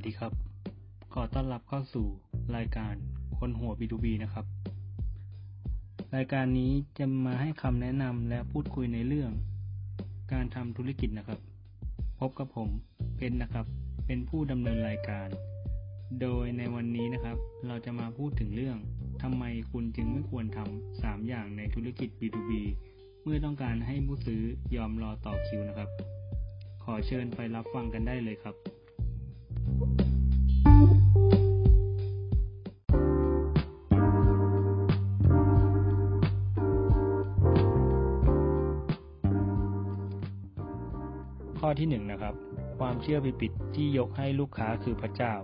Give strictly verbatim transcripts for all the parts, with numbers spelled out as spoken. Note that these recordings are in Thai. วัสดีครับขอต้อนรับเข้าสู่รายการคนหัว บี ทู บี นะครับรายการนี้จะมาให้คำแนะนำและพูดคุยในเรื่องการทำธุรกิจนะครับพบกับผมเพชรนะครับเป็นผู้ดำเนินรายการโดยในวันนี้นะครับเราจะมาพูดถึงเรื่องทำไมคุณจึงไม่ควรทำสามอย่างในธุรกิจ บี ทู บี เมื่อต้องการให้ผู้ซื้อยอมรอต่อคิวนะครับขอเชิญไปรับฟังกันได้เลยครับข้อที่หนึ่งนะครับความเชื่อผิดๆที่ยกให้ลูกค้าคือพระเจ้า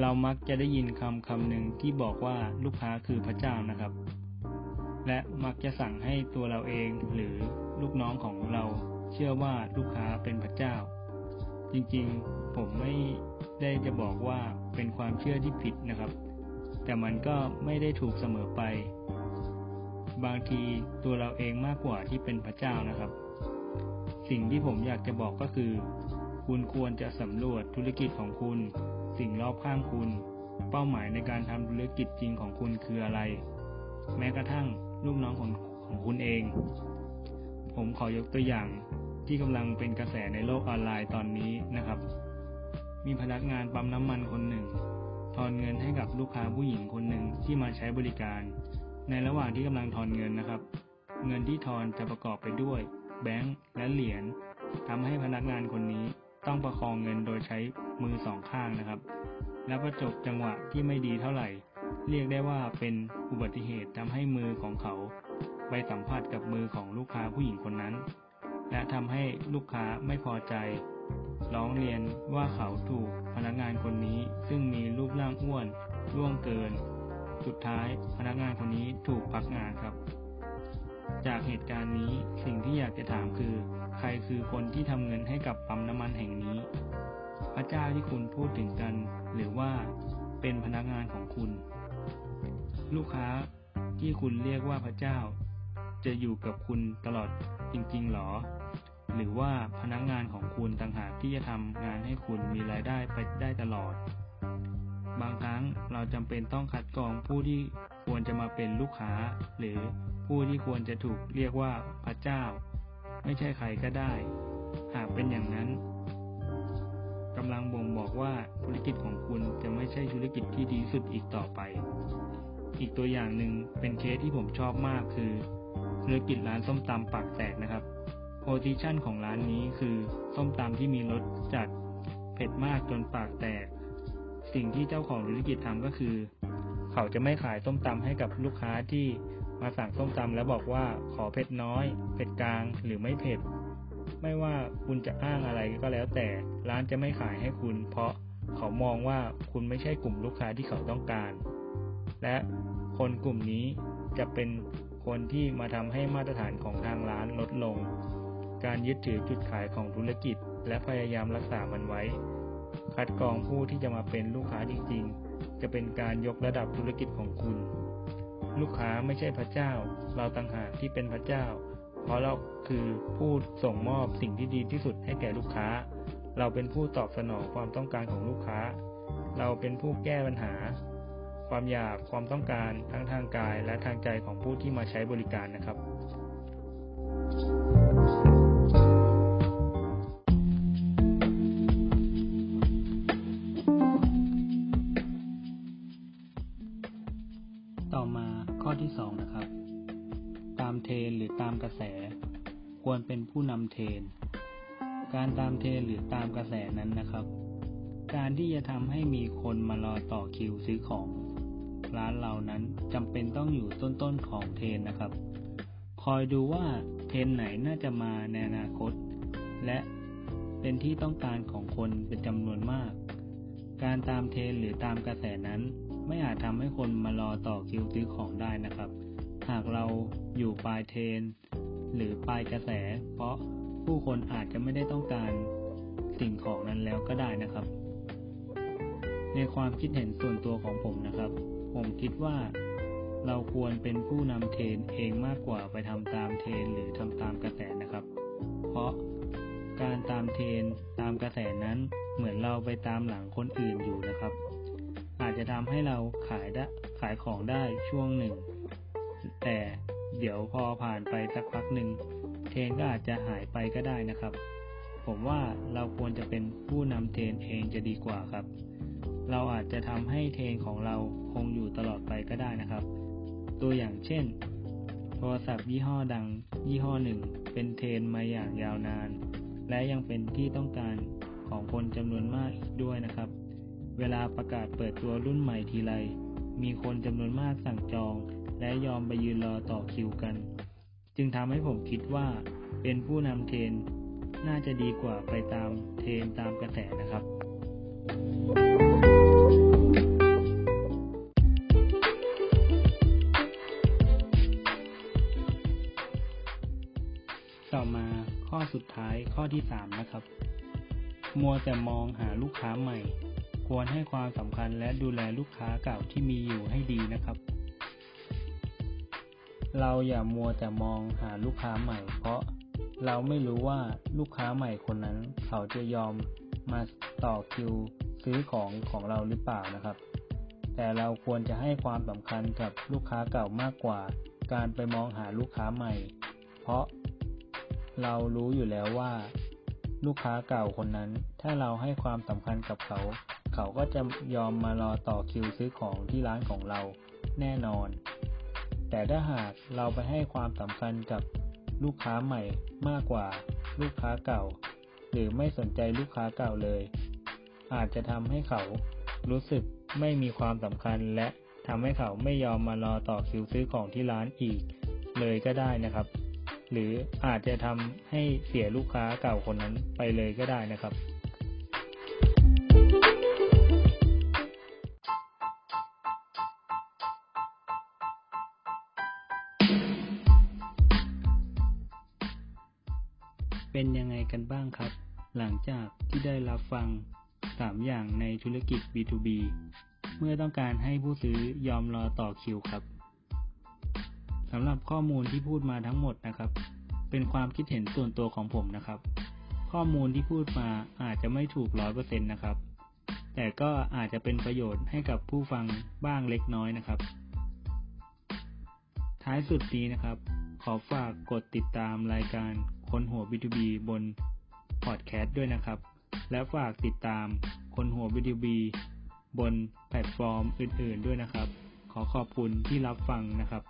เรามักจะได้ยินคำคำหนึ่งที่บอกว่าลูกค้าคือพระเจ้านะครับและมักจะสั่งให้ตัวเราเองหรือลูกน้องของเราเชื่อว่าลูกค้าเป็นพระเจ้าจริงๆผมไม่ได้จะบอกว่าเป็นความเชื่อที่ผิดนะครับแต่มันก็ไม่ได้ถูกเสมอไปบางทีตัวเราเองมากกว่าที่เป็นพระเจ้านะครับสิ่งที่ผมอยากจะบอกก็คือคุณควรจะสำรวจธุรกิจของคุณสิ่งรอบข้างคุณเป้าหมายในการทำธุรกิจจริงของคุณคืออะไรแม้กระทั่งลูกน้องของของคุณเองผมขอยกตัวอย่างที่กำลังเป็นกระแสในโลกออนไลน์ตอนนี้นะครับมีพนักงานปั๊มน้ำมันคนหนึ่งทอนเงินให้กับลูกค้าผู้หญิงคนหนึ่งที่มาใช้บริการในระหว่างที่กำลังทอนเงินนะครับเงินที่ทอนจะประกอบไปด้วยแบงค์และเหรียญทำให้พนักงานคนนี้ต้องประคองเงินโดยใช้มือสองข้างนะครับและประจบจังหวะที่ไม่ดีเท่าไหร่เรียกได้ว่าเป็นอุบัติเหตุทำให้มือของเขาไปสัมผัสกับมือของลูกค้าผู้หญิงคนนั้นและทำให้ลูกค้าไม่พอใจร้องเรียนว่าเขาถูกพนักงานคนนี้ซึ่งมีรูปร่างอ้วนล่วงเกินสุดท้ายพนักงานคนนี้ถูกพักงานครับจากเหตุการณ์นี้สิ่งที่อยากจะถามคือใครคือคนที่ทำเงินให้กับปั๊มน้ำมันแห่งนี้พระเจ้าที่คุณพูดถึงกันหรือว่าเป็นพนักงานของคุณลูกค้าที่คุณเรียกว่าพระเจ้าจะอยู่กับคุณตลอดจริงๆหรอหรือว่าพนักงานของคุณต่างหากที่จะทำงานให้คุณมีรายได้ไปได้ตลอดบางครั้งเราจำเป็นต้องคัดกรองผู้ที่ควรจะมาเป็นลูกค้าหรือผู้ที่ควรจะถูกเรียกว่าพระเจ้าไม่ใช่ใครก็ได้หากเป็นอย่างนั้นกำลังบ่งบอกว่าธุรกิจของคุณจะไม่ใช่ธุรกิจที่ดีสุดอีกต่อไปอีกตัวอย่างหนึ่งเป็นเคสที่ผมชอบมากคือธุรกิจร้านส้มตำปากแตกนะครับโพซิชั่นของร้านนี้คือส้มตำที่มีรสจัดเผ็ดมากจนปากแตกสิ่งที่เจ้าของธุรกิจทำก็คือเขาจะไม่ขายส้มตำให้กับลูกค้าที่มาสั่งส้มตำแล้วบอกว่าขอเผ็ดน้อยเผ็ดกลางหรือไม่เผ็ดไม่ว่าคุณจะอ้างอะไรก็แล้วแต่ร้านจะไม่ขายให้คุณเพราะเขามองว่าคุณไม่ใช่กลุ่มลูกค้าที่เขาต้องการและคนกลุ่มนี้จะเป็นคนที่มาทำให้มาตรฐานของทางร้านลดลงการยึดถือจุดขายของธุรกิจและพยายามรักษามันไว้คัดกรองผู้ที่จะมาเป็นลูกค้าจริงๆจะเป็นการยกระดับธุรกิจของคุณลูกค้าไม่ใช่พระเจ้าเราต่างหากที่เป็นพระเจ้าเพราะเราคือผู้ส่งมอบสิ่งที่ดีที่สุดให้แก่ลูกค้าเราเป็นผู้ตอบสนองความต้องการของลูกค้าเราเป็นผู้แก้ปัญหาความอยากความต้องการทั้งทางกายและทางใจของผู้ที่มาใช้บริการนะครับต่อมาข้อที่สองนะครับตามเทรนหรือตามกระแสควรเป็นผู้นำเทรนการตามเทรนหรือตามกระแสนั้นนะครับการที่จะทำให้มีคนมารอต่อคิวซื้อของร้านเรานั้นจำเป็นต้องอยู่ต้นๆของเทรนนะครับคอยดูว่าเทรนไหนน่าจะมาในอนาคตและเป็นที่ต้องการของคนเป็นจำนวนมากการตามเทรนหรือตามกระแสนั้นไม่อาจทำให้คนมารอต่อคิวซื้อของได้นะครับหากเราอยู่ปลายเทรนหรือปลายกระแสเพราะผู้คนอาจจะไม่ได้ต้องการสิ่งของนั้นแล้วก็ได้นะครับในความคิดเห็นส่วนตัวของผมนะครับผมคิดว่าเราควรเป็นผู้นำเทรนเองมากกว่าไปทำตามเทรนหรือทำตามกระแสนะครับเพราะการตามเทรนตามกระแสนั้นเหมือน เราไปตามหลังคนอื่นอยู่นะครับอาจจะทำให้เราขายได้ขายของได้ช่วงหนึ่งแต่เดี๋ยวพอผ่านไปสักพักหนึ่งเทรนก็อาจจะหายไปก็ได้นะครับผมว่าเราควรจะเป็นผู้นำเทรนเองจะดีกว่าครับเราอาจจะทำให้เทรนของเราคงอยู่ตลอดไปก็ได้นะครับตัวอย่างเช่นโทรศัพท์ยี่ห้อดังยี่ห้อหนึ่งเป็นเทรนมาอย่างยาวนานและยังเป็นที่ต้องการของคนจำนวนมากอีกด้วยนะครับเวลาประกาศเปิดตัวรุ่นใหม่ทีไรมีคนจำนวนมากสั่งจองและยอมไปยืนรอต่อคิวกันจึงทำให้ผมคิดว่าเป็นผู้นำเทรนน่าจะดีกว่าไปตามเทรนตามกระแสนะครับต่อมาข้อสุดท้ายข้อที่สามนะครับมัวแต่มองหาลูกค้าใหม่ควรให้ความสำคัญและดูแลลูกค้าเก่าที่มีอยู่ให้ดีนะครับเราอย่ามัวแต่มองหาลูกค้าใหม่เพราะเราไม่รู้ว่าลูกค้าใหม่คนนั้นเขาจะยอมมาต่อคิวซื้อของของเราหรือเปล่านะครับแต่เราควรจะให้ความสำคัญกับลูกค้าเก่ามากกว่าการไปมองหาลูกค้าใหม่เพราะเรารู้อยู่แล้วว่าลูกค้าเก่าคนนั้นถ้าเราให้ความสำคัญกับเขาเขาก็จะยอมมารอต่อคิวซื้อของที่ร้านของเราแน่นอนแต่ถ้าหากเราไปให้ความสำคัญกับลูกค้าใหม่มากกว่าลูกค้าเก่าหรือไม่สนใจลูกค้าเก่าเลยอาจจะทำให้เขารู้สึกไม่มีความสำคัญและทำให้เขาไม่ยอมมารอต่อคิวซื้อของที่ร้านอีกเลยก็ได้นะครับหรืออาจจะทำให้เสียลูกค้าเก่าคนนั้นไปเลยก็ได้นะครับเป็นยังไงกันบ้างครับหลังจากที่ได้รับฟังสามอย่างในธุรกิจ บี ทู บี เมื่อต้องการให้ผู้ซื้อยอมรอต่อคิวครับสำหรับข้อมูลที่พูดมาทั้งหมดนะครับเป็นความคิดเห็นส่วนตัวของผมนะครับข้อมูลที่พูดมาอาจจะไม่ถูก ร้อยเปอร์เซ็นต์ นะครับแต่ก็อาจจะเป็นประโยชน์ให้กับผู้ฟังบ้างเล็กน้อยนะครับท้ายสุดนี้นะครับขอฝากกดติดตามรายการคนหัว บี ทู บี บนพอดแคสต์ด้วยนะครับและฝากติดตามคนหัว บี ทู บี บนแพลตฟอร์มอื่นๆด้วยนะครับขอขอบคุณที่รับฟังนะครับ